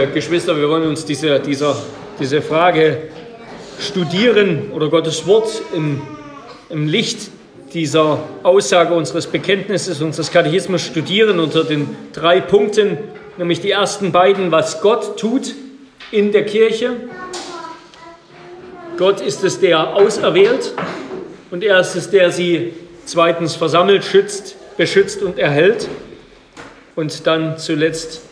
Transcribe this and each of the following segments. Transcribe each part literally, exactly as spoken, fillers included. Liebe Geschwister, wir wollen uns diese, dieser, diese Frage studieren oder Gottes Wort im, im Licht dieser Aussage unseres Bekenntnisses, unseres Katechismus studieren unter den drei Punkten, nämlich die ersten beiden, was Gott tut in der Kirche. Gott ist es, der auserwählt, und er ist es, der sie zweitens versammelt, schützt, beschützt und erhält. Und dann zuletzt,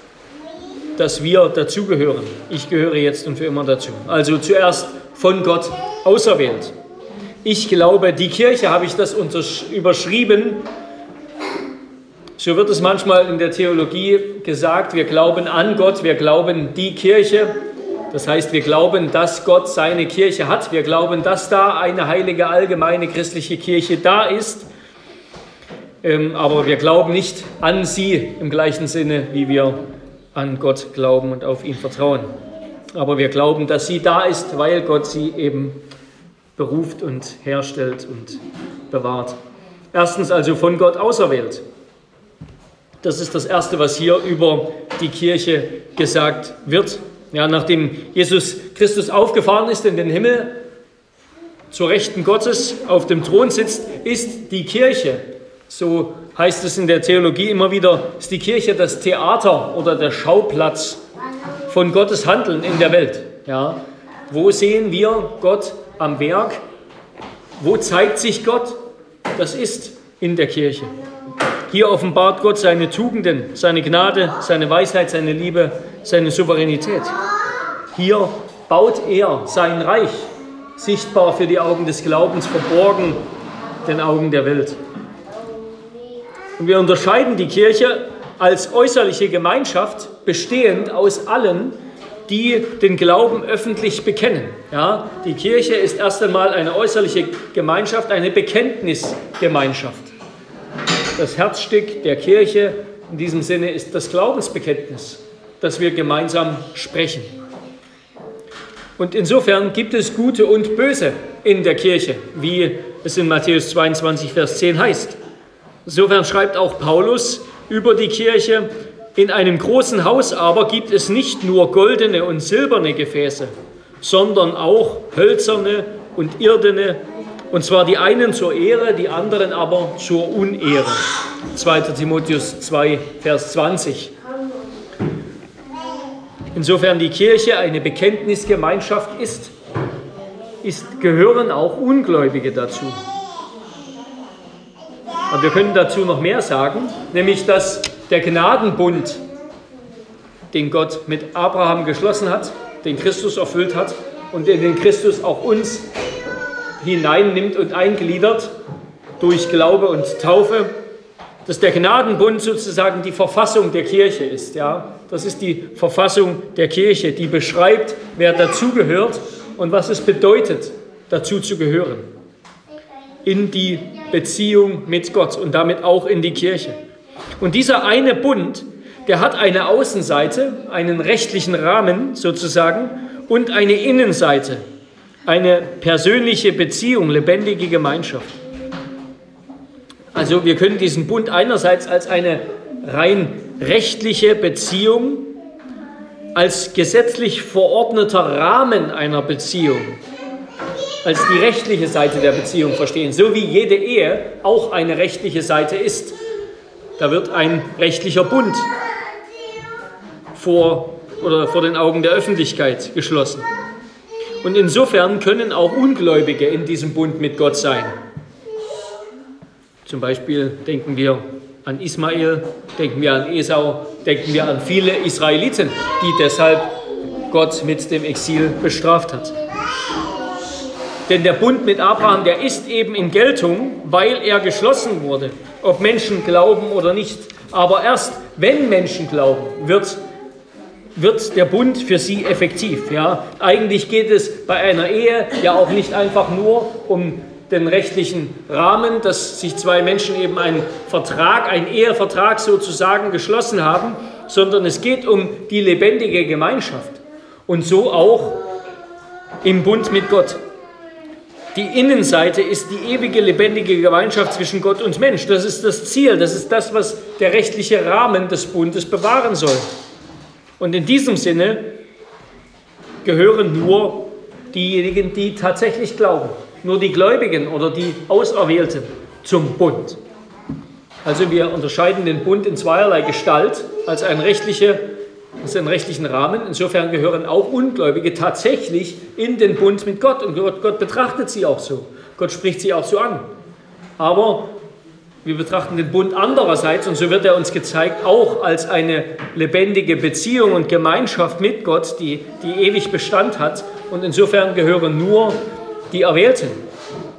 dass wir dazugehören. Ich gehöre jetzt und für immer dazu. Also zuerst von Gott auserwählt. Ich glaube, die Kirche, habe ich das überschrieben, so wird es manchmal in der Theologie gesagt, wir glauben an Gott, wir glauben die Kirche. Das heißt, wir glauben, dass Gott seine Kirche hat. Wir glauben, dass da eine heilige, allgemeine christliche Kirche da ist. Aber wir glauben nicht an sie im gleichen Sinne, wie wir an Gott glauben und auf ihn vertrauen. Aber wir glauben, dass sie da ist, weil Gott sie eben beruft und herstellt und bewahrt. Erstens also von Gott auserwählt. Das ist das Erste, was hier über die Kirche gesagt wird. Ja, nachdem Jesus Christus aufgefahren ist in den Himmel, zur Rechten Gottes auf dem Thron sitzt, ist die Kirche, so heißt es in der Theologie immer wieder, ist die Kirche das Theater oder der Schauplatz von Gottes Handeln in der Welt. Ja, wo sehen wir Gott am Werk? Wo zeigt sich Gott? Das ist in der Kirche. Hier offenbart Gott seine Tugenden, seine Gnade, seine Weisheit, seine Liebe, seine Souveränität. Hier baut er sein Reich, sichtbar für die Augen des Glaubens, verborgen den Augen der Welt. Und wir unterscheiden die Kirche als äußerliche Gemeinschaft, bestehend aus allen, die den Glauben öffentlich bekennen. Ja, die Kirche ist erst einmal eine äußerliche Gemeinschaft, eine Bekenntnisgemeinschaft. Das Herzstück der Kirche in diesem Sinne ist das Glaubensbekenntnis, das wir gemeinsam sprechen. Und insofern gibt es Gute und Böse in der Kirche, wie es in Matthäus zweiundzwanzig, Vers zehn heißt. Insofern schreibt auch Paulus über die Kirche: In einem großen Haus aber gibt es nicht nur goldene und silberne Gefäße, sondern auch hölzerne und irdene, und zwar die einen zur Ehre, die anderen aber zur Unehre. zweiter Timotheus zwei, Vers zwanzig. Insofern die Kirche eine Bekenntnisgemeinschaft ist, ist gehören auch Ungläubige dazu. Und wir können dazu noch mehr sagen, nämlich dass der Gnadenbund, den Gott mit Abraham geschlossen hat, den Christus erfüllt hat und in den Christus auch uns hineinnimmt und eingliedert durch Glaube und Taufe, dass der Gnadenbund sozusagen die Verfassung der Kirche ist. Ja? Das ist die Verfassung der Kirche, die beschreibt, wer dazugehört und was es bedeutet, dazu zu gehören. In die Beziehung mit Gott und damit auch in die Kirche. Und dieser eine Bund, der hat eine Außenseite, einen rechtlichen Rahmen sozusagen, und eine Innenseite, eine persönliche Beziehung, lebendige Gemeinschaft. Also wir können diesen Bund einerseits als eine rein rechtliche Beziehung, als gesetzlich verordneter Rahmen einer Beziehung, als die rechtliche Seite der Beziehung verstehen, so wie jede Ehe auch eine rechtliche Seite ist. Da wird ein rechtlicher Bund vor, oder vor den Augen der Öffentlichkeit geschlossen. Und insofern können auch Ungläubige in diesem Bund mit Gott sein. Zum Beispiel denken wir an Ismael, denken wir an Esau, denken wir an viele Israeliten, die deshalb Gott mit dem Exil bestraft hat. Denn der Bund mit Abraham, der ist eben in Geltung, weil er geschlossen wurde, ob Menschen glauben oder nicht. Aber erst wenn Menschen glauben, wird wird der Bund für sie effektiv. Ja? Eigentlich geht es bei einer Ehe ja auch nicht einfach nur um den rechtlichen Rahmen, dass sich zwei Menschen eben einen Vertrag, einen Ehevertrag sozusagen geschlossen haben, sondern es geht um die lebendige Gemeinschaft. Und so auch im Bund mit Gott. Die Innenseite ist die ewige, lebendige Gemeinschaft zwischen Gott und Mensch. Das ist das Ziel, das ist das, was der rechtliche Rahmen des Bundes bewahren soll. Und in diesem Sinne gehören nur diejenigen, die tatsächlich glauben, nur die Gläubigen oder die Auserwählten zum Bund. Also wir unterscheiden den Bund in zweierlei Gestalt als einen rechtlichen, als einen rechtlichen Rahmen. Insofern gehören auch Ungläubige tatsächlich in den Bund mit Gott. Und Gott, Gott betrachtet sie auch so. Gott spricht sie auch so an. Aber wir betrachten den Bund andererseits, und so wird er uns gezeigt, auch als eine lebendige Beziehung und Gemeinschaft mit Gott, die, die ewig Bestand hat. Und insofern gehören nur die Erwählten,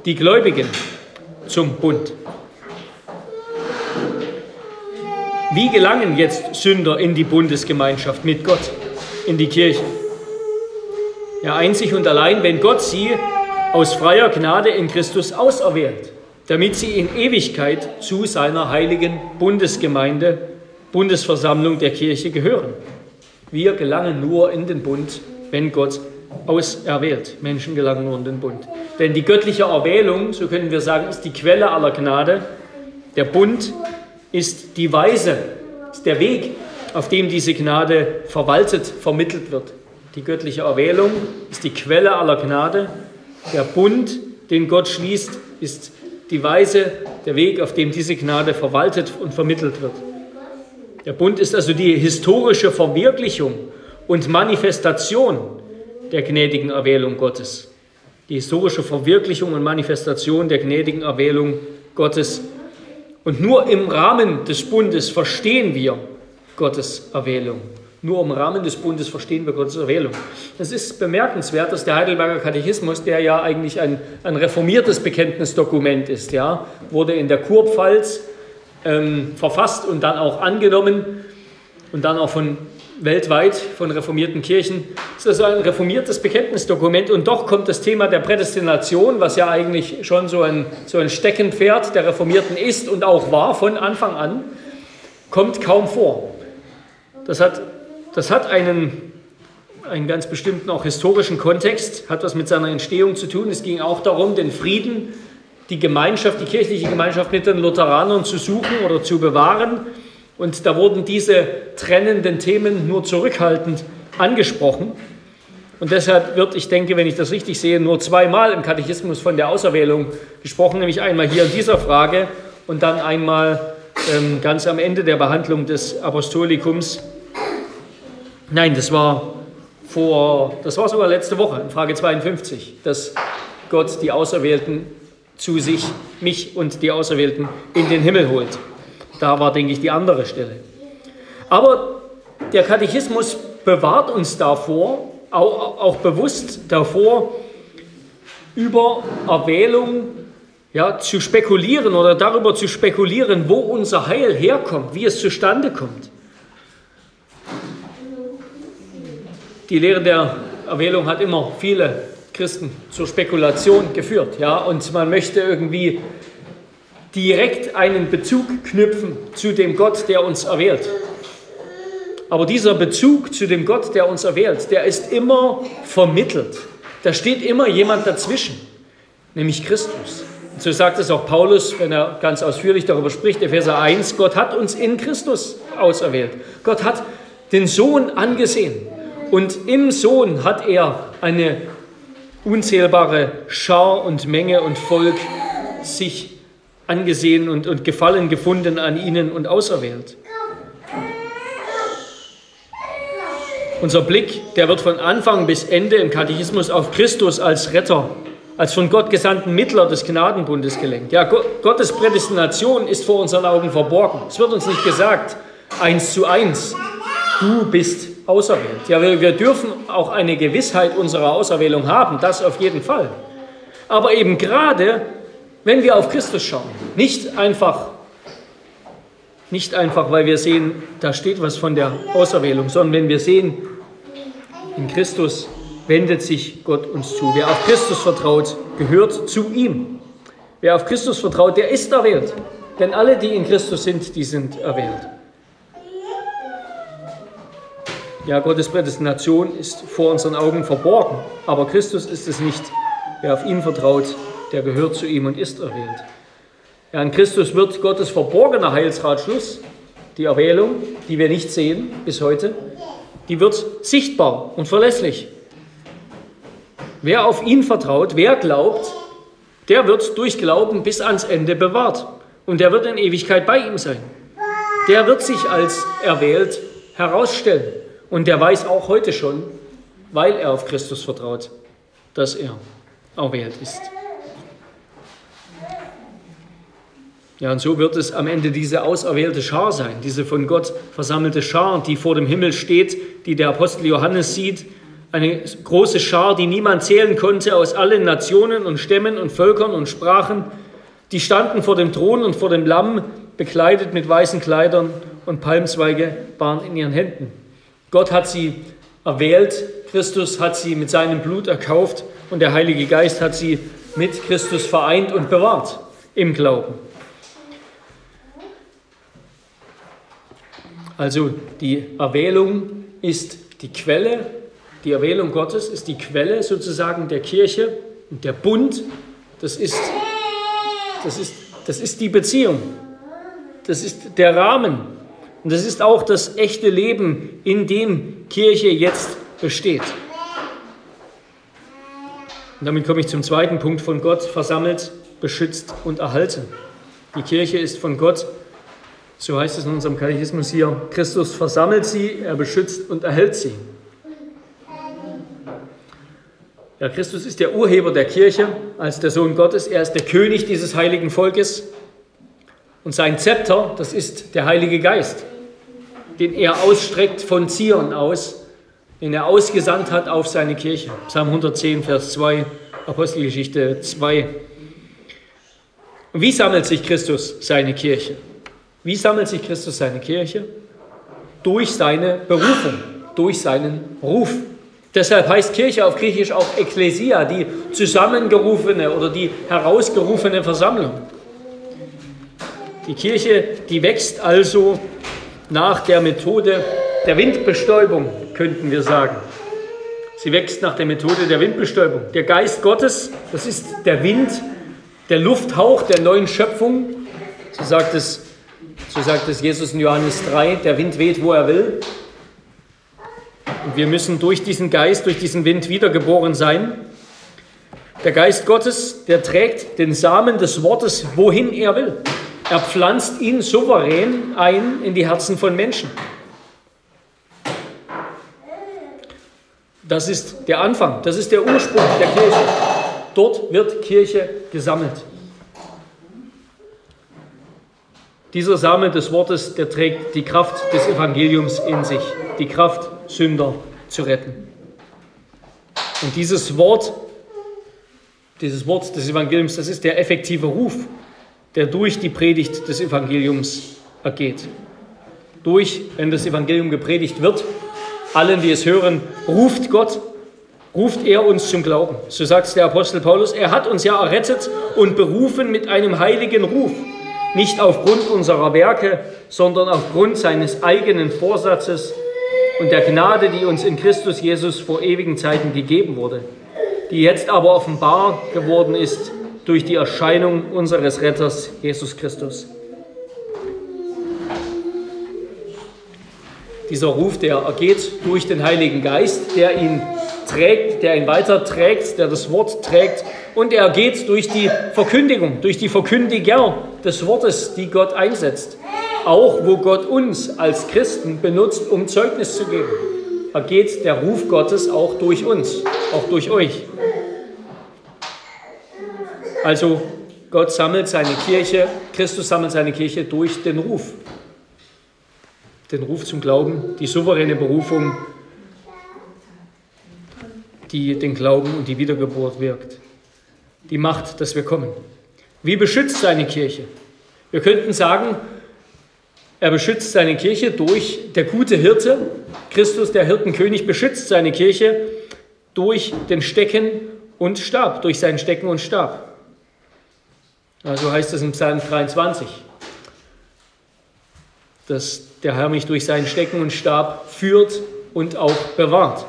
die Gläubigen zum Bund. Wie gelangen jetzt Sünder in die Bundesgemeinschaft mit Gott, in die Kirche? Ja, einzig und allein, wenn Gott sie aus freier Gnade in Christus auserwählt, damit sie in Ewigkeit zu seiner heiligen Bundesgemeinde, Bundesversammlung der Kirche gehören. Wir gelangen nur in den Bund, wenn Gott auserwählt. Menschen gelangen nur in den Bund. Denn die göttliche Erwählung, so können wir sagen, ist die Quelle aller Gnade. Der Bund ist die Weise, ist der Weg, auf dem diese Gnade verwaltet, vermittelt wird. Die göttliche Erwählung ist die Quelle aller Gnade. Der Bund, den Gott schließt, ist die Weise, der Weg, auf dem diese Gnade verwaltet und vermittelt wird. Der Bund ist also die historische Verwirklichung und Manifestation der gnädigen Erwählung Gottes. Die historische Verwirklichung und Manifestation der gnädigen Erwählung Gottes. Und nur im Rahmen des Bundes verstehen wir Gottes Erwählung. Nur im Rahmen des Bundes verstehen wir Gottes Erwählung. Es ist bemerkenswert, dass der Heidelberger Katechismus, der ja eigentlich ein, ein reformiertes Bekenntnisdokument ist, ja, wurde in der Kurpfalz ähm, verfasst und dann auch angenommen und dann auch von weltweit von reformierten Kirchen. Es ist also ein reformiertes Bekenntnisdokument und doch kommt das Thema der Prädestination, was ja eigentlich schon so ein, so ein Steckenpferd der Reformierten ist und auch war von Anfang an, kommt kaum vor. Das hat Das hat einen, einen ganz bestimmten auch historischen Kontext, hat was mit seiner Entstehung zu tun. Es ging auch darum, den Frieden, die Gemeinschaft, die kirchliche Gemeinschaft mit den Lutheranern zu suchen oder zu bewahren. Und da wurden diese trennenden Themen nur zurückhaltend angesprochen. Und deshalb wird, ich denke, wenn ich das richtig sehe, nur zweimal im Katechismus von der Auserwählung gesprochen, nämlich einmal hier in dieser Frage und dann einmal ähm, ganz am Ende der Behandlung des Apostolikums. Nein, das war vor, das war sogar letzte Woche, in Frage zweiundfünfzig, dass Gott die Auserwählten zu sich, mich und die Auserwählten in den Himmel holt. Da war, denke ich, die andere Stelle. Aber der Katechismus bewahrt uns davor, auch, auch bewusst davor, über Erwählung ja, zu spekulieren oder darüber zu spekulieren, wo unser Heil herkommt, wie es zustande kommt. Die Lehre der Erwählung hat immer viele Christen zur Spekulation geführt. Ja? Und man möchte irgendwie direkt einen Bezug knüpfen zu dem Gott, der uns erwählt. Aber dieser Bezug zu dem Gott, der uns erwählt, der ist immer vermittelt. Da steht immer jemand dazwischen, nämlich Christus. Und so sagt es auch Paulus, wenn er ganz ausführlich darüber spricht, Epheser eins, Gott hat uns in Christus auserwählt. Gott hat den Sohn angesehen. Und im Sohn hat er eine unzählbare Schar und Menge und Volk sich angesehen und, und Gefallen gefunden an ihnen und auserwählt. Unser Blick, der wird von Anfang bis Ende im Katechismus auf Christus als Retter, als von Gott gesandten Mittler des Gnadenbundes gelenkt. Ja, Gottes Prädestination ist vor unseren Augen verborgen. Es wird uns nicht gesagt, eins zu eins, du bist auserwählt. Ja, wir, wir dürfen auch eine Gewissheit unserer Auserwählung haben, das auf jeden Fall. Aber eben gerade, wenn wir auf Christus schauen, nicht einfach, nicht einfach, weil wir sehen, da steht was von der Auserwählung, sondern wenn wir sehen, in Christus wendet sich Gott uns zu. Wer auf Christus vertraut, gehört zu ihm. Wer auf Christus vertraut, der ist erwählt. Denn alle, die in Christus sind, die sind erwählt. Ja, Gottes Prädestination ist vor unseren Augen verborgen, aber Christus ist es nicht. Wer auf ihn vertraut, der gehört zu ihm und ist erwählt. Ja, in Christus wird Gottes verborgener Heilsratschluss, die Erwählung, die wir nicht sehen bis heute, die wird sichtbar und verlässlich. Wer auf ihn vertraut, wer glaubt, der wird durch Glauben bis ans Ende bewahrt und der wird in Ewigkeit bei ihm sein. Der wird sich als erwählt herausstellen und der weiß auch heute schon, weil er auf Christus vertraut, dass er erwählt ist. Ja, und so wird es am Ende diese auserwählte Schar sein, diese von Gott versammelte Schar, die vor dem Himmel steht, die der Apostel Johannes sieht. Eine große Schar, die niemand zählen konnte, aus allen Nationen und Stämmen und Völkern und Sprachen. Die standen vor dem Thron und vor dem Lamm, bekleidet mit weißen Kleidern, und Palmzweige waren in ihren Händen. Gott hat sie erwählt, Christus hat sie mit seinem Blut erkauft und der Heilige Geist hat sie mit Christus vereint und bewahrt im Glauben. Also die Erwählung ist die Quelle. Die Erwählung Gottes ist die Quelle sozusagen der Kirche und der Bund. Das ist, das ist, das ist die Beziehung. Das ist der Rahmen. Und das ist auch das echte Leben, in dem Kirche jetzt besteht. Und damit komme ich zum zweiten Punkt: von Gott versammelt, beschützt und erhalten. Die Kirche ist von Gott, so heißt es in unserem Katechismus hier, Christus versammelt sie, er beschützt und erhält sie. Ja, Christus ist der Urheber der Kirche als der Sohn Gottes. Er ist der König dieses heiligen Volkes. Und sein Zepter, das ist der Heilige Geist, den er ausstreckt von Zion aus, den er ausgesandt hat auf seine Kirche. Psalm hundertzehn, Vers zwei, Apostelgeschichte zwei. Und wie sammelt sich Christus seine Kirche? Wie sammelt sich Christus seine Kirche? Durch seine Berufung, durch seinen Ruf. Deshalb heißt Kirche auf Griechisch auch Ekklesia, die zusammengerufene oder die herausgerufene Versammlung. Die Kirche, die wächst also nach der Methode der Windbestäubung, könnten wir sagen. Sie wächst nach der Methode der Windbestäubung. Der Geist Gottes, das ist der Wind, der Lufthauch der neuen Schöpfung. So sagt es, so sagt es Jesus in Johannes drei, der Wind weht, wo er will. Und wir müssen durch diesen Geist, durch diesen Wind wiedergeboren sein. Der Geist Gottes, der trägt den Samen des Wortes, wohin er will. Er pflanzt ihn souverän ein in die Herzen von Menschen. Das ist der Anfang, das ist der Ursprung der Kirche. Dort wird Kirche gesammelt. Dieser Same des Wortes, der trägt die Kraft des Evangeliums in sich, die Kraft, Sünder zu retten. Und dieses Wort, dieses Wort des Evangeliums, das ist der effektive Ruf, der durch die Predigt des Evangeliums ergeht. Durch, wenn das Evangelium gepredigt wird, allen, die es hören, ruft Gott, ruft er uns zum Glauben. So sagt es der Apostel Paulus, er hat uns ja errettet und berufen mit einem heiligen Ruf. Nicht aufgrund unserer Werke, sondern aufgrund seines eigenen Vorsatzes und der Gnade, die uns in Christus Jesus vor ewigen Zeiten gegeben wurde, die jetzt aber offenbar geworden ist durch die Erscheinung unseres Retters Jesus Christus. Dieser Ruf, der ergeht durch den Heiligen Geist, der ihn trägt, der ihn weiterträgt, der das Wort trägt, und er ergeht durch die Verkündigung, durch die Verkündiger des Wortes, die Gott einsetzt. Auch wo Gott uns als Christen benutzt, um Zeugnis zu geben, ergeht der Ruf Gottes auch durch uns, auch durch euch. Also Gott sammelt seine Kirche, Christus sammelt seine Kirche durch den Ruf. Den Ruf zum Glauben, die souveräne Berufung, die den Glauben und die Wiedergeburt wirkt. Die macht, dass wir kommen. Wie beschützt seine Kirche? Wir könnten sagen, er beschützt seine Kirche durch der gute Hirte. Christus, der Hirtenkönig, beschützt seine Kirche durch den Stecken und Stab, durch seinen Stecken und Stab. Also heißt es im Psalm dreiundzwanzig, dass der Herr mich durch seinen Stecken und Stab führt und auch bewahrt.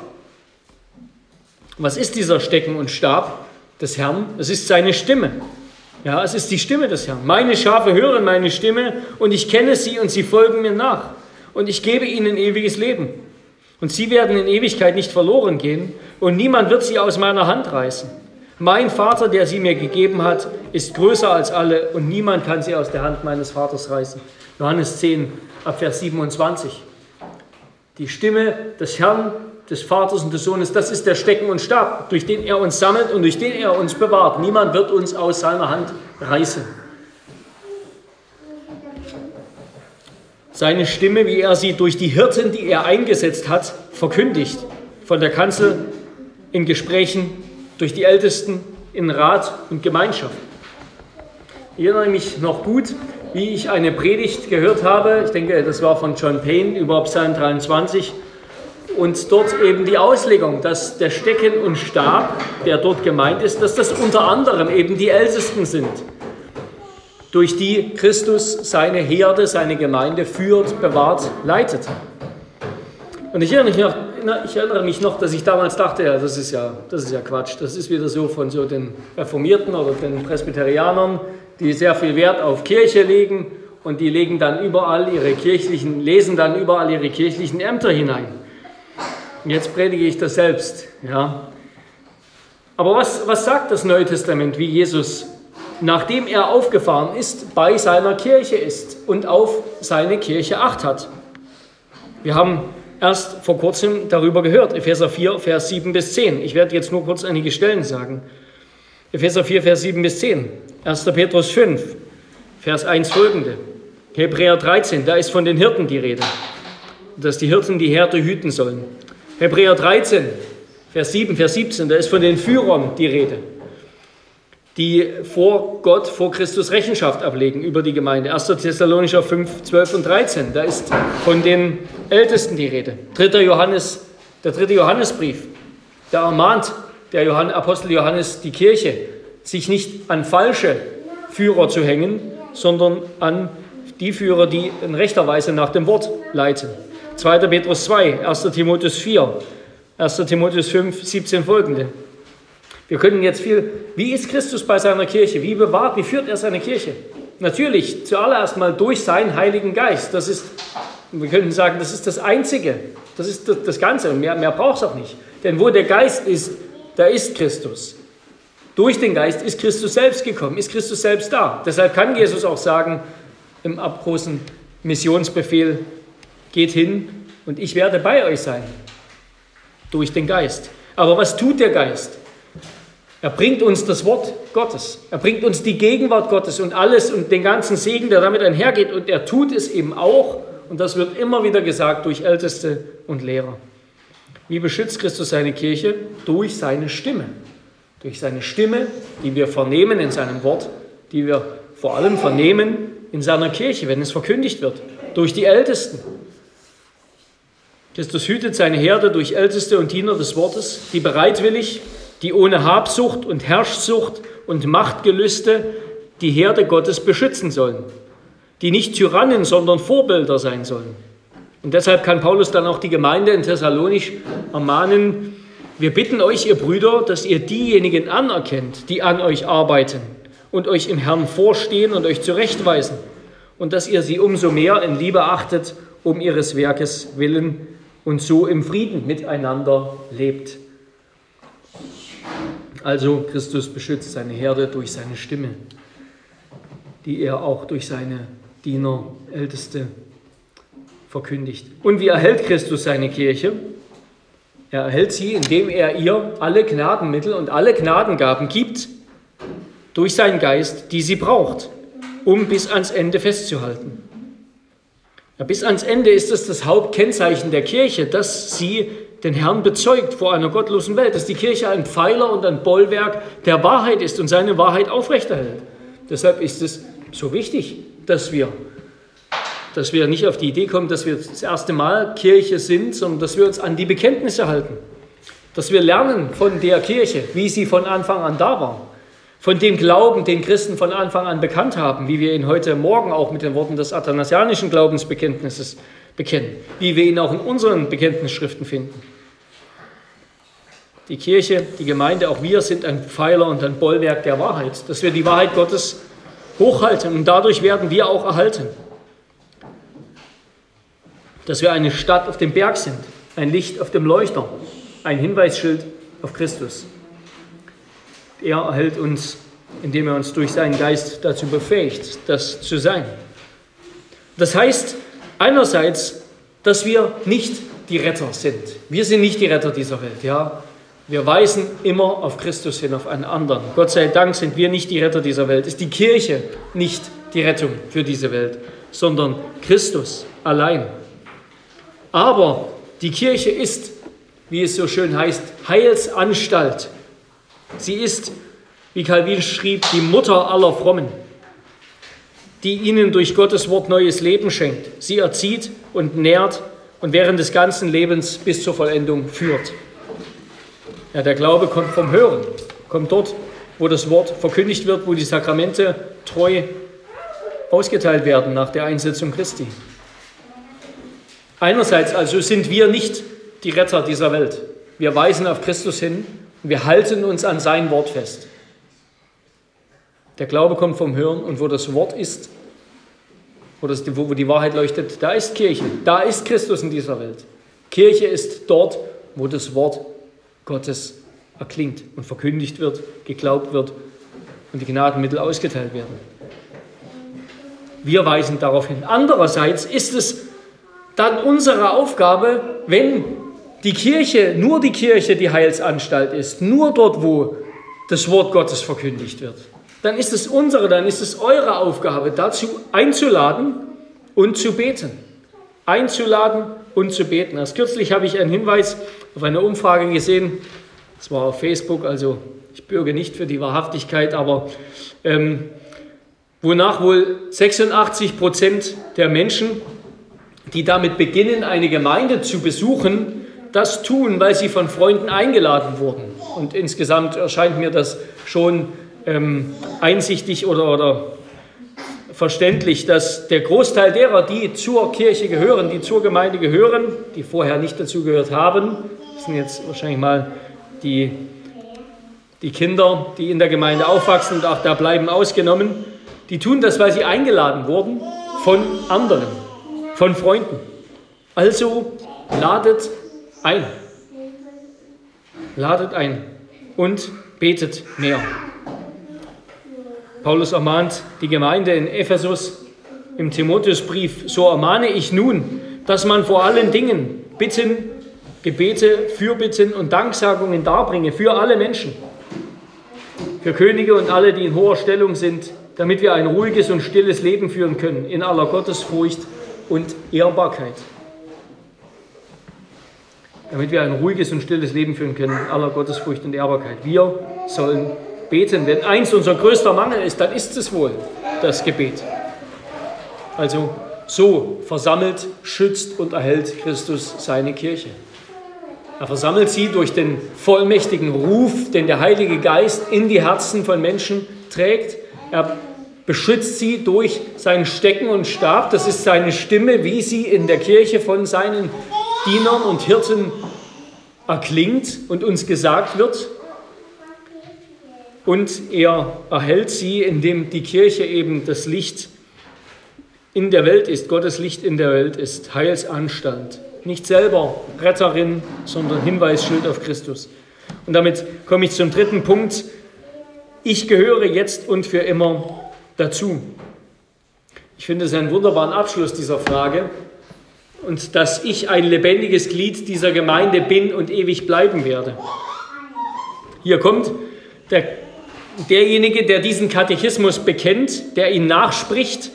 Was ist dieser Stecken und Stab des Herrn? Es ist seine Stimme. Ja, es ist die Stimme des Herrn. Meine Schafe hören meine Stimme und ich kenne sie und sie folgen mir nach. Und ich gebe ihnen ewiges Leben. Und sie werden in Ewigkeit nicht verloren gehen und niemand wird sie aus meiner Hand reißen. Mein Vater, der sie mir gegeben hat, ist größer als alle und niemand kann sie aus der Hand meines Vaters reißen. Johannes zehn, ab Vers siebenundzwanzig. Die Stimme des Herrn, des Vaters und des Sohnes, das ist der Stecken und Stab, durch den er uns sammelt und durch den er uns bewahrt. Niemand wird uns aus seiner Hand reißen. Seine Stimme, wie er sie durch die Hirten, die er eingesetzt hat, verkündigt. Von der Kanzel, in Gesprächen, durch die Ältesten, in Rat und Gemeinschaft. Ich erinnere mich noch gut, wie ich eine Predigt gehört habe, ich denke, das war von John Payne über Psalm dreiundzwanzig, und dort eben die Auslegung, dass der Stecken und Stab, der dort gemeint ist, dass das unter anderem eben die Ältesten sind, durch die Christus seine Herde, seine Gemeinde führt, bewahrt, leitet. Und ich erinnere mich noch, ich erinnere mich noch dass ich damals dachte, ja das, ist ja, das ist ja Quatsch, das ist wieder so von so den Reformierten oder den Presbyterianern, die sehr viel Wert auf Kirche legen und die legen dann überall ihre kirchlichen, lesen dann überall ihre kirchlichen Ämter hinein. Und jetzt predige ich das selbst. Ja. Aber was, was sagt das Neue Testament, wie Jesus, nachdem er aufgefahren ist, bei seiner Kirche ist und auf seine Kirche Acht hat? Wir haben erst vor kurzem darüber gehört, Epheser vier, Vers sieben bis zehn. Ich werde jetzt nur kurz einige Stellen sagen. Epheser vier, Vers sieben bis zehn. erster. Petrus fünf, Vers eins folgende. Hebräer dreizehn, da ist von den Hirten die Rede, dass die Hirten die Herde hüten sollen. Hebräer dreizehn, Vers sieben, Vers siebzehn, da ist von den Führern die Rede, die vor Gott, vor Christus Rechenschaft ablegen über die Gemeinde. erster. Thessalonicher fünf, zwölf und dreizehn, da ist von den Ältesten die Rede. dritter. Johannes, der dritte. Johannesbrief, da ermahnt der Apostel Johannes die Kirche, sich nicht an falsche Führer zu hängen, sondern an die Führer, die in rechter Weise nach dem Wort leiten. zweiter. Petrus zwei, erster. Timotheus vier, erster. Timotheus fünf, siebzehn folgende. Wir können jetzt viel, wie ist Christus bei seiner Kirche? Wie bewahrt, wie führt er seine Kirche? Natürlich, zuallererst mal durch seinen Heiligen Geist. Das ist, wir könnten sagen, das ist das Einzige, das ist das, das Ganze und mehr, mehr braucht es auch nicht. Denn wo der Geist ist, da ist Christus. Durch den Geist ist Christus selbst gekommen, ist Christus selbst da. Deshalb kann Jesus auch sagen, im großen Missionsbefehl, geht hin und ich werde bei euch sein. Durch den Geist. Aber was tut der Geist? Er bringt uns das Wort Gottes. Er bringt uns die Gegenwart Gottes und alles und den ganzen Segen, der damit einhergeht. Und er tut es eben auch, und das wird immer wieder gesagt, durch Älteste und Lehrer. Wie beschützt Christus seine Kirche? Durch seine Stimme. Durch seine Stimme, die wir vernehmen in seinem Wort, die wir vor allem vernehmen in seiner Kirche, wenn es verkündigt wird, durch die Ältesten. Christus hütet seine Herde durch Älteste und Diener des Wortes, die bereitwillig, die ohne Habsucht und Herrschsucht und Machtgelüste die Herde Gottes beschützen sollen, die nicht Tyrannen, sondern Vorbilder sein sollen. Und deshalb kann Paulus dann auch die Gemeinde in Thessalonich ermahnen, wir bitten euch, ihr Brüder, dass ihr diejenigen anerkennt, die an euch arbeiten und euch im Herrn vorstehen und euch zurechtweisen und dass ihr sie umso mehr in Liebe achtet, um ihres Werkes willen und so im Frieden miteinander lebt. Also Christus beschützt seine Herde durch seine Stimme, die er auch durch seine Diener, Älteste verkündigt. Und wie erhält Christus seine Kirche? Er erhält sie, indem er ihr alle Gnadenmittel und alle Gnadengaben gibt, durch seinen Geist, die sie braucht, um bis ans Ende festzuhalten. Ja, bis ans Ende ist es das Hauptkennzeichen der Kirche, dass sie den Herrn bezeugt vor einer gottlosen Welt, dass die Kirche ein Pfeiler und ein Bollwerk der Wahrheit ist und seine Wahrheit aufrechterhält. Deshalb ist es so wichtig, dass wir dass wir nicht auf die Idee kommen, dass wir das erste Mal Kirche sind, sondern dass wir uns an die Bekenntnisse halten. Dass wir lernen von der Kirche, wie sie von Anfang an da war. Von dem Glauben, den Christen von Anfang an bekannt haben, wie wir ihn heute Morgen auch mit den Worten des athanasianischen Glaubensbekenntnisses bekennen. Wie wir ihn auch in unseren Bekenntnisschriften finden. Die Kirche, die Gemeinde, auch wir sind ein Pfeiler und ein Bollwerk der Wahrheit. Dass wir die Wahrheit Gottes hochhalten und dadurch werden wir auch erhalten. Dass wir eine Stadt auf dem Berg sind, ein Licht auf dem Leuchter, ein Hinweisschild auf Christus. Er erhält uns, indem er uns durch seinen Geist dazu befähigt, das zu sein. Das heißt einerseits, dass wir nicht die Retter sind. Wir sind nicht die Retter dieser Welt. Ja? Wir weisen immer auf Christus hin, auf einen anderen. Gott sei Dank sind wir nicht die Retter dieser Welt. Ist die Kirche nicht die Rettung für diese Welt, sondern Christus allein. Aber die Kirche ist, wie es so schön heißt, Heilsanstalt. Sie ist, wie Calvin schrieb, die Mutter aller Frommen, die ihnen durch Gottes Wort neues Leben schenkt. Sie erzieht und nährt und während des ganzen Lebens bis zur Vollendung führt. Ja, der Glaube kommt vom Hören, kommt dort, wo das Wort verkündigt wird, wo die Sakramente treu ausgeteilt werden nach der Einsetzung Christi. Einerseits also sind wir nicht die Retter dieser Welt. Wir weisen auf Christus hin und wir halten uns an sein Wort fest. Der Glaube kommt vom Hören und wo das Wort ist, wo, das, wo die Wahrheit leuchtet, da ist Kirche, da ist Christus in dieser Welt. Kirche ist dort, wo das Wort Gottes erklingt und verkündigt wird, geglaubt wird und die Gnadenmittel ausgeteilt werden. Wir weisen darauf hin. Andererseits ist es dann unsere Aufgabe, wenn die Kirche, nur die Kirche die Heilsanstalt ist, nur dort, wo das Wort Gottes verkündigt wird, dann ist es unsere, dann ist es eure Aufgabe, dazu einzuladen und zu beten. Einzuladen und zu beten. Erst kürzlich habe ich einen Hinweis auf eine Umfrage gesehen, das war auf Facebook, also ich bürge nicht für die Wahrhaftigkeit, aber ähm, wonach wohl sechsundachtzig Prozent der Menschen, die damit beginnen, eine Gemeinde zu besuchen, das tun, weil sie von Freunden eingeladen wurden. Und insgesamt erscheint mir das schon ähm, einsichtig oder, oder verständlich, dass der Großteil derer, die zur Kirche gehören, die zur Gemeinde gehören, die vorher nicht dazu gehört haben, das sind jetzt wahrscheinlich mal die, die Kinder, die in der Gemeinde aufwachsen und auch da bleiben, ausgenommen, die tun das, weil sie eingeladen wurden von anderen, von Freunden. Also ladet ein. Ladet ein und betet mehr. Paulus ermahnt die Gemeinde in Ephesus im Timotheusbrief, so ermahne ich nun, dass man vor allen Dingen Bitten, Gebete, Fürbitten und Danksagungen darbringe für alle Menschen, für Könige und alle, die in hoher Stellung sind, damit wir ein ruhiges und stilles Leben führen können, in aller Gottesfurcht und Ehrbarkeit. Damit wir ein ruhiges und stilles Leben führen können, in aller Gottesfurcht und Ehrbarkeit. Wir sollen beten. Wenn eins unser größter Mangel ist, dann ist es wohl das Gebet. Also so versammelt, schützt und erhält Christus seine Kirche. Er versammelt sie durch den vollmächtigen Ruf, den der Heilige Geist in die Herzen von Menschen trägt. Er beschützt sie durch seinen Stecken und Stab. Das ist seine Stimme, wie sie in der Kirche von seinen Dienern und Hirten erklingt und uns gesagt wird. Und er erhält sie, indem die Kirche eben das Licht in der Welt ist, Gottes Licht in der Welt ist, Heilsanstalt. Nicht selber Retterin, sondern Hinweisschild auf Christus. Und damit komme ich zum dritten Punkt. Ich gehöre jetzt und für immer dazu. Ich finde es einen wunderbaren Abschluss dieser Frage. Und dass ich ein lebendiges Glied dieser Gemeinde bin und ewig bleiben werde. Hier kommt der, derjenige, der diesen Katechismus bekennt, der ihn nachspricht.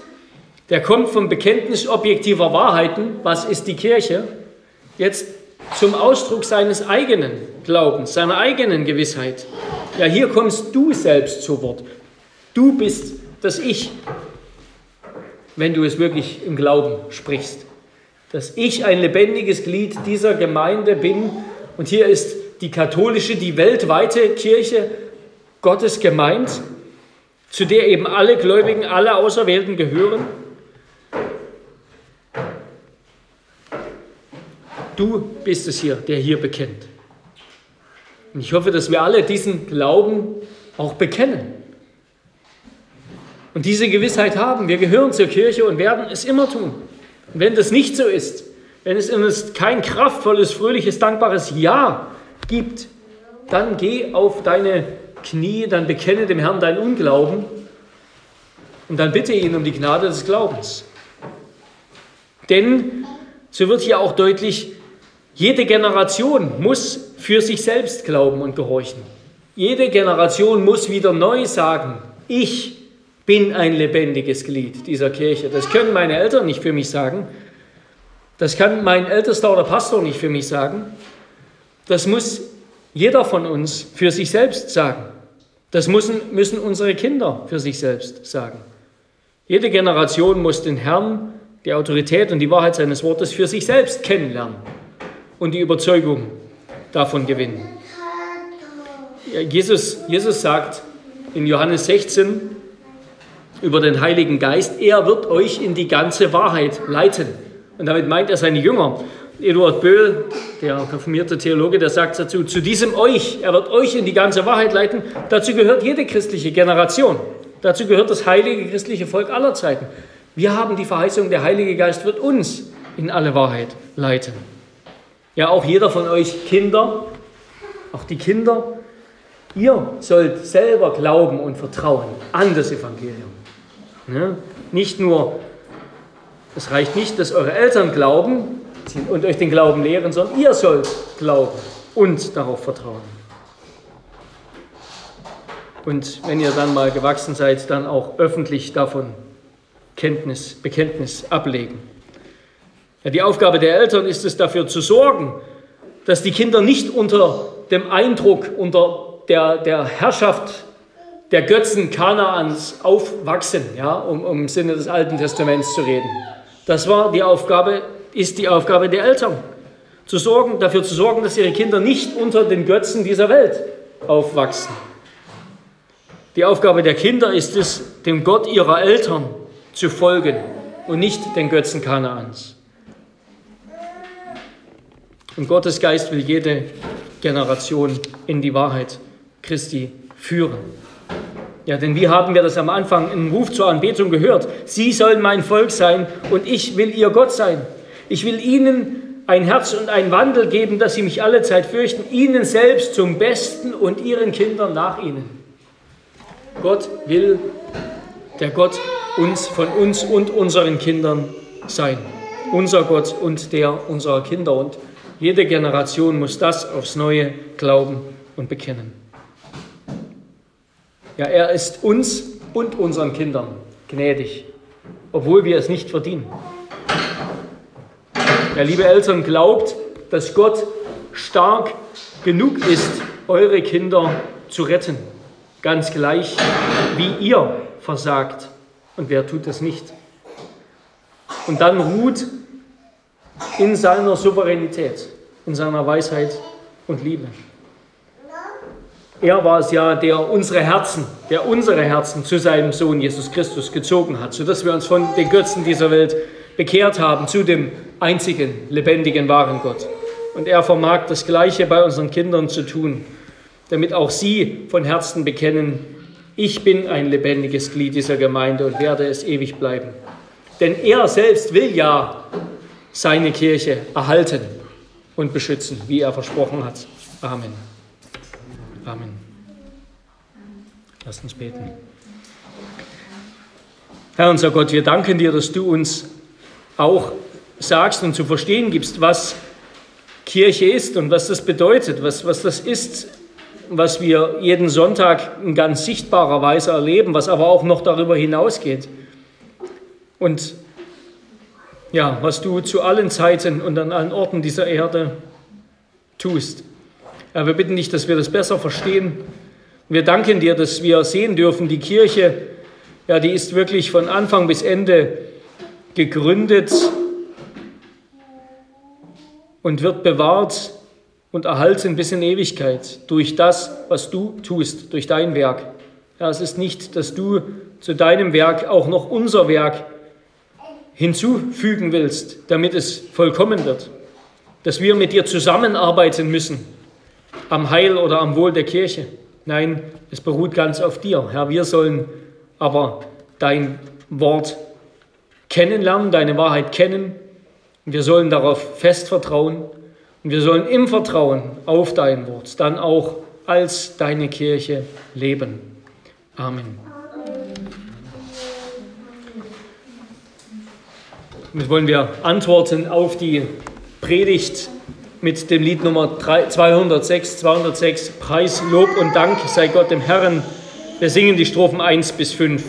Der kommt vom Bekenntnis objektiver Wahrheiten, was ist die Kirche, jetzt zum Ausdruck seines eigenen Glaubens, seiner eigenen Gewissheit. Ja, hier kommst du selbst zu Wort. Du bist das Ich, wenn du es wirklich im Glauben sprichst. Dass ich ein lebendiges Glied dieser Gemeinde bin. Und hier ist die katholische, die weltweite Kirche Gottes gemeint, zu der eben alle Gläubigen, alle Auserwählten gehören. Du bist es hier, der hier bekennt. Und ich hoffe, dass wir alle diesen Glauben auch bekennen. Und diese Gewissheit haben. Wir gehören zur Kirche und werden es immer tun. Und wenn das nicht so ist, wenn es in uns kein kraftvolles, fröhliches, dankbares Ja gibt, dann geh auf deine Knie, dann bekenne dem Herrn deinen Unglauben und dann bitte ihn um die Gnade des Glaubens. Denn, so wird hier auch deutlich, jede Generation muss für sich selbst glauben und gehorchen. Jede Generation muss wieder neu sagen, ich bin ein lebendiges Glied dieser Kirche. Das können meine Eltern nicht für mich sagen. Das kann mein Ältester oder Pastor nicht für mich sagen. Das muss jeder von uns für sich selbst sagen. Das müssen, müssen unsere Kinder für sich selbst sagen. Jede Generation muss den Herrn, die Autorität und die Wahrheit seines Wortes für sich selbst kennenlernen und die Überzeugung davon gewinnen. Jesus, Jesus sagt in Johannes sechzehn über den Heiligen Geist, er wird euch in die ganze Wahrheit leiten. Und damit meint er seine Jünger. Eduard Böhl, der reformierte Theologe, der sagt dazu, zu diesem euch, er wird euch in die ganze Wahrheit leiten, dazu gehört jede christliche Generation. Dazu gehört das heilige christliche Volk aller Zeiten. Wir haben die Verheißung, der Heilige Geist wird uns in alle Wahrheit leiten. Ja, auch jeder von euch Kinder, auch die Kinder, ihr sollt selber glauben und vertrauen an das Evangelium. Ne? Nicht nur, es reicht nicht, dass eure Eltern glauben und euch den Glauben lehren, sondern ihr sollt glauben und darauf vertrauen. Und wenn ihr dann mal gewachsen seid, dann auch öffentlich davon Kenntnis, Bekenntnis ablegen. Ja, die Aufgabe der Eltern ist es, dafür zu sorgen, dass die Kinder nicht unter dem Eindruck, unter der, der Herrschaft der Götzen Kanaans aufwachsen, ja, um, um im Sinne des Alten Testaments zu reden. Das war die Aufgabe, ist die Aufgabe der Eltern, zu sorgen, dafür zu sorgen, dass ihre Kinder nicht unter den Götzen dieser Welt aufwachsen. Die Aufgabe der Kinder ist es, dem Gott ihrer Eltern zu folgen und nicht den Götzen Kanaans. Und Gottes Geist will jede Generation in die Wahrheit Christi führen. Ja, denn wie haben wir das am Anfang im Ruf zur Anbetung gehört? Sie sollen mein Volk sein und ich will ihr Gott sein. Ich will ihnen ein Herz und einen Wandel geben, dass sie mich alle Zeit fürchten, ihnen selbst zum Besten und ihren Kindern nach ihnen. Gott will, der Gott uns, von uns und unseren Kindern sein. Unser Gott und der unserer Kinder. Und jede Generation muss das aufs Neue glauben und bekennen. Ja, er ist uns und unseren Kindern gnädig, obwohl wir es nicht verdienen. Ja, liebe Eltern, glaubt, dass Gott stark genug ist, eure Kinder zu retten. Ganz gleich, wie ihr versagt. Und wer tut das nicht? Und dann ruht in seiner Souveränität, in seiner Weisheit und Liebe. Er war es ja, der unsere Herzen, der unsere Herzen zu seinem Sohn Jesus Christus gezogen hat, sodass wir uns von den Götzen dieser Welt bekehrt haben zu dem einzigen, lebendigen, wahren Gott. Und er vermag das Gleiche bei unseren Kindern zu tun, damit auch sie von Herzen bekennen, ich bin ein lebendiges Glied dieser Gemeinde und werde es ewig bleiben. Denn er selbst will ja seine Kirche erhalten und beschützen, wie er versprochen hat. Amen. Amen. Lasst uns beten. Herr unser Gott, wir danken dir, dass du uns auch sagst und zu verstehen gibst, was Kirche ist und was das bedeutet, was, was das ist, was wir jeden Sonntag in ganz sichtbarer Weise erleben, was aber auch noch darüber hinausgeht. Und ja, was du zu allen Zeiten und an allen Orten dieser Erde tust. Ja, wir bitten dich, dass wir das besser verstehen. Wir danken dir, dass wir sehen dürfen, die Kirche, ja, die ist wirklich von Anfang bis Ende gegründet und wird bewahrt und erhalten bis in Ewigkeit durch das, was du tust, durch dein Werk. Ja, es ist nicht, dass du zu deinem Werk auch noch unser Werk hinzufügen willst, damit es vollkommen wird. Dass wir mit dir zusammenarbeiten müssen, am Heil oder am Wohl der Kirche. Nein, es beruht ganz auf dir. Herr, wir sollen aber dein Wort kennenlernen, deine Wahrheit kennen, Und wir sollen darauf fest vertrauen und wir sollen im Vertrauen auf dein Wort dann auch als deine Kirche leben. Amen. Damit wollen wir antworten auf die Predigt mit dem Lied Nummer zweihundertsechs, zweihundertsechs, Preis, Lob und Dank sei Gott dem Herrn. Wir singen die Strophen eins bis fünf.